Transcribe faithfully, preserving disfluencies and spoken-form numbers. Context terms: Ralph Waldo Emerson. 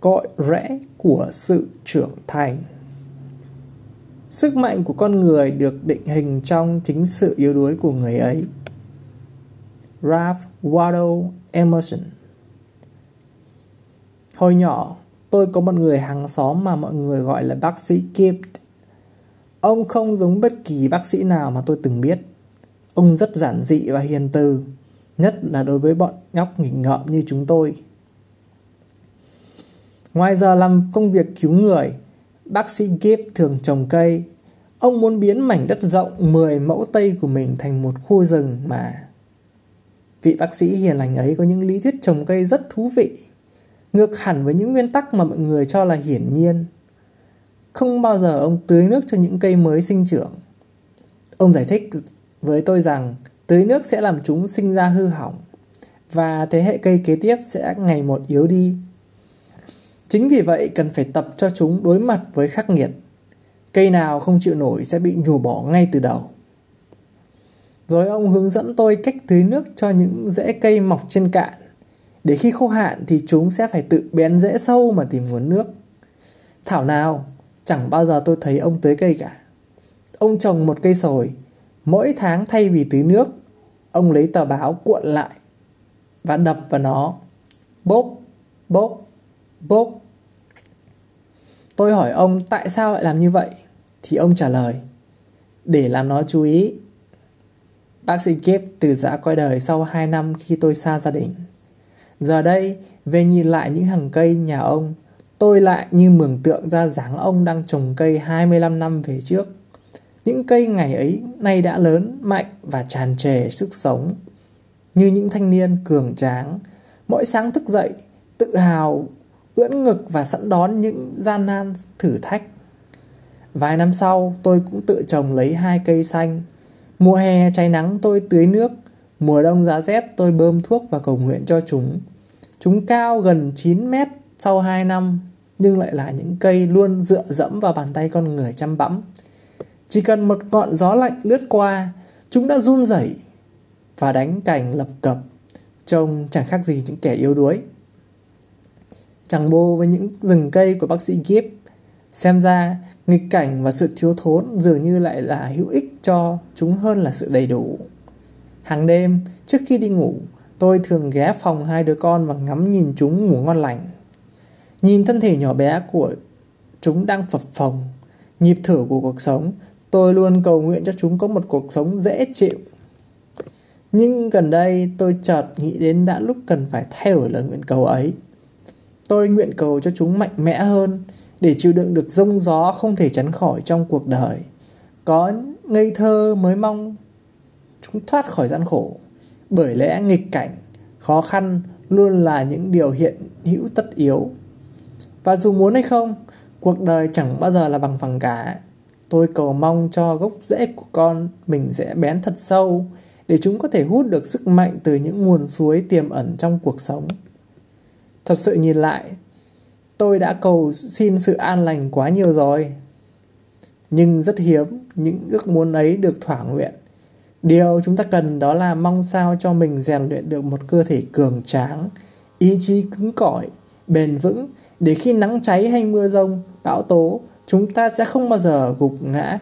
cội rễ của sự trưởng thành. Sức mạnh của con người được định hình trong chính sự yếu đuối của người ấy. Ralph Waldo Emerson. Hồi nhỏ, tôi có một người hàng xóm mà mọi người gọi là bác sĩ Kip. Ông không giống bất kỳ bác sĩ nào mà tôi từng biết. Ông rất giản dị và hiền từ, nhất là đối với bọn nhóc nghịch ngợm như chúng tôi. Ngoài giờ làm công việc cứu người, bác sĩ Kip thường trồng cây. Ông muốn biến mảnh đất rộng mười mẫu Tây của mình thành một khu rừng mà. Vị bác sĩ hiền lành ấy có những lý thuyết trồng cây rất thú vị, ngược hẳn với những nguyên tắc mà mọi người cho là hiển nhiên. Không bao giờ ông tưới nước cho những cây mới sinh trưởng. Ông giải thích với tôi rằng tưới nước sẽ làm chúng sinh ra hư hỏng và thế hệ cây kế tiếp sẽ ngày một yếu đi. Chính vì vậy cần phải tập cho chúng đối mặt với khắc nghiệt. Cây nào không chịu nổi sẽ bị nhổ bỏ ngay từ đầu. Rồi ông hướng dẫn tôi cách tưới nước cho những rễ cây mọc trên cạn, để khi khô hạn thì chúng sẽ phải tự bén rễ sâu mà tìm nguồn nước. Thảo nào, chẳng bao giờ tôi thấy ông tưới cây cả. Ông trồng một cây sồi, mỗi tháng thay vì tưới nước, ông lấy tờ báo cuộn lại và đập vào nó. Bốp, bốp, bốp. Tôi hỏi ông tại sao lại làm như vậy, thì ông trả lời, để làm nó chú ý. Bác sĩ Kip từ giã coi đời sau hai năm khi tôi xa gia đình. Giờ đây, về nhìn lại những hàng cây nhà ông, tôi lại như mường tượng ra dáng ông đang trồng cây hai mươi lăm năm về trước. Những cây ngày ấy nay đã lớn, mạnh và tràn trề sức sống, như những thanh niên cường tráng, mỗi sáng thức dậy, tự hào, ưỡn ngực và sẵn đón những gian nan thử thách. Vài năm sau, tôi cũng tự trồng lấy hai cây xanh. Mùa hè cháy nắng tôi tưới nước, mùa đông giá rét tôi bơm thuốc và cầu nguyện cho chúng. Chúng cao gần chín mét sau hai năm, nhưng lại là những cây luôn dựa dẫm vào bàn tay con người chăm bẵm. Chỉ cần một ngọn gió lạnh lướt qua, chúng đã run rẩy và đánh cành lập cập, trông chẳng khác gì những kẻ yếu đuối. Chẳng bô với những rừng cây của bác sĩ Kip, xem ra nghịch cảnh và sự thiếu thốn dường như lại là hữu ích cho chúng hơn là sự đầy đủ. Hàng đêm, trước khi đi ngủ, tôi thường ghé phòng hai đứa con và ngắm nhìn chúng ngủ ngon lành. Nhìn thân thể nhỏ bé của chúng đang phập phồng, nhịp thở của cuộc sống, tôi luôn cầu nguyện cho chúng có một cuộc sống dễ chịu. Nhưng gần đây, tôi chợt nghĩ đến đã lúc cần phải thay đổi lời nguyện cầu ấy. Tôi nguyện cầu cho chúng mạnh mẽ hơn, để chịu đựng được giông gió không thể tránh khỏi trong cuộc đời. Có ngây thơ mới mong chúng thoát khỏi gian khổ, bởi lẽ nghịch cảnh, khó khăn luôn là những điều hiện hữu tất yếu. Và dù muốn hay không, cuộc đời chẳng bao giờ là bằng phẳng cả. Tôi cầu mong cho gốc rễ của con mình sẽ bén thật sâu, để chúng có thể hút được sức mạnh từ những nguồn suối tiềm ẩn trong cuộc sống. Thật sự nhìn lại, tôi đã cầu xin sự an lành quá nhiều rồi. Nhưng rất hiếm những ước muốn ấy được thỏa nguyện. Điều chúng ta cần đó là mong sao cho mình rèn luyện được một cơ thể cường tráng, ý chí cứng cỏi, bền vững, để khi nắng cháy hay mưa dông, bão tố, chúng ta sẽ không bao giờ gục ngã.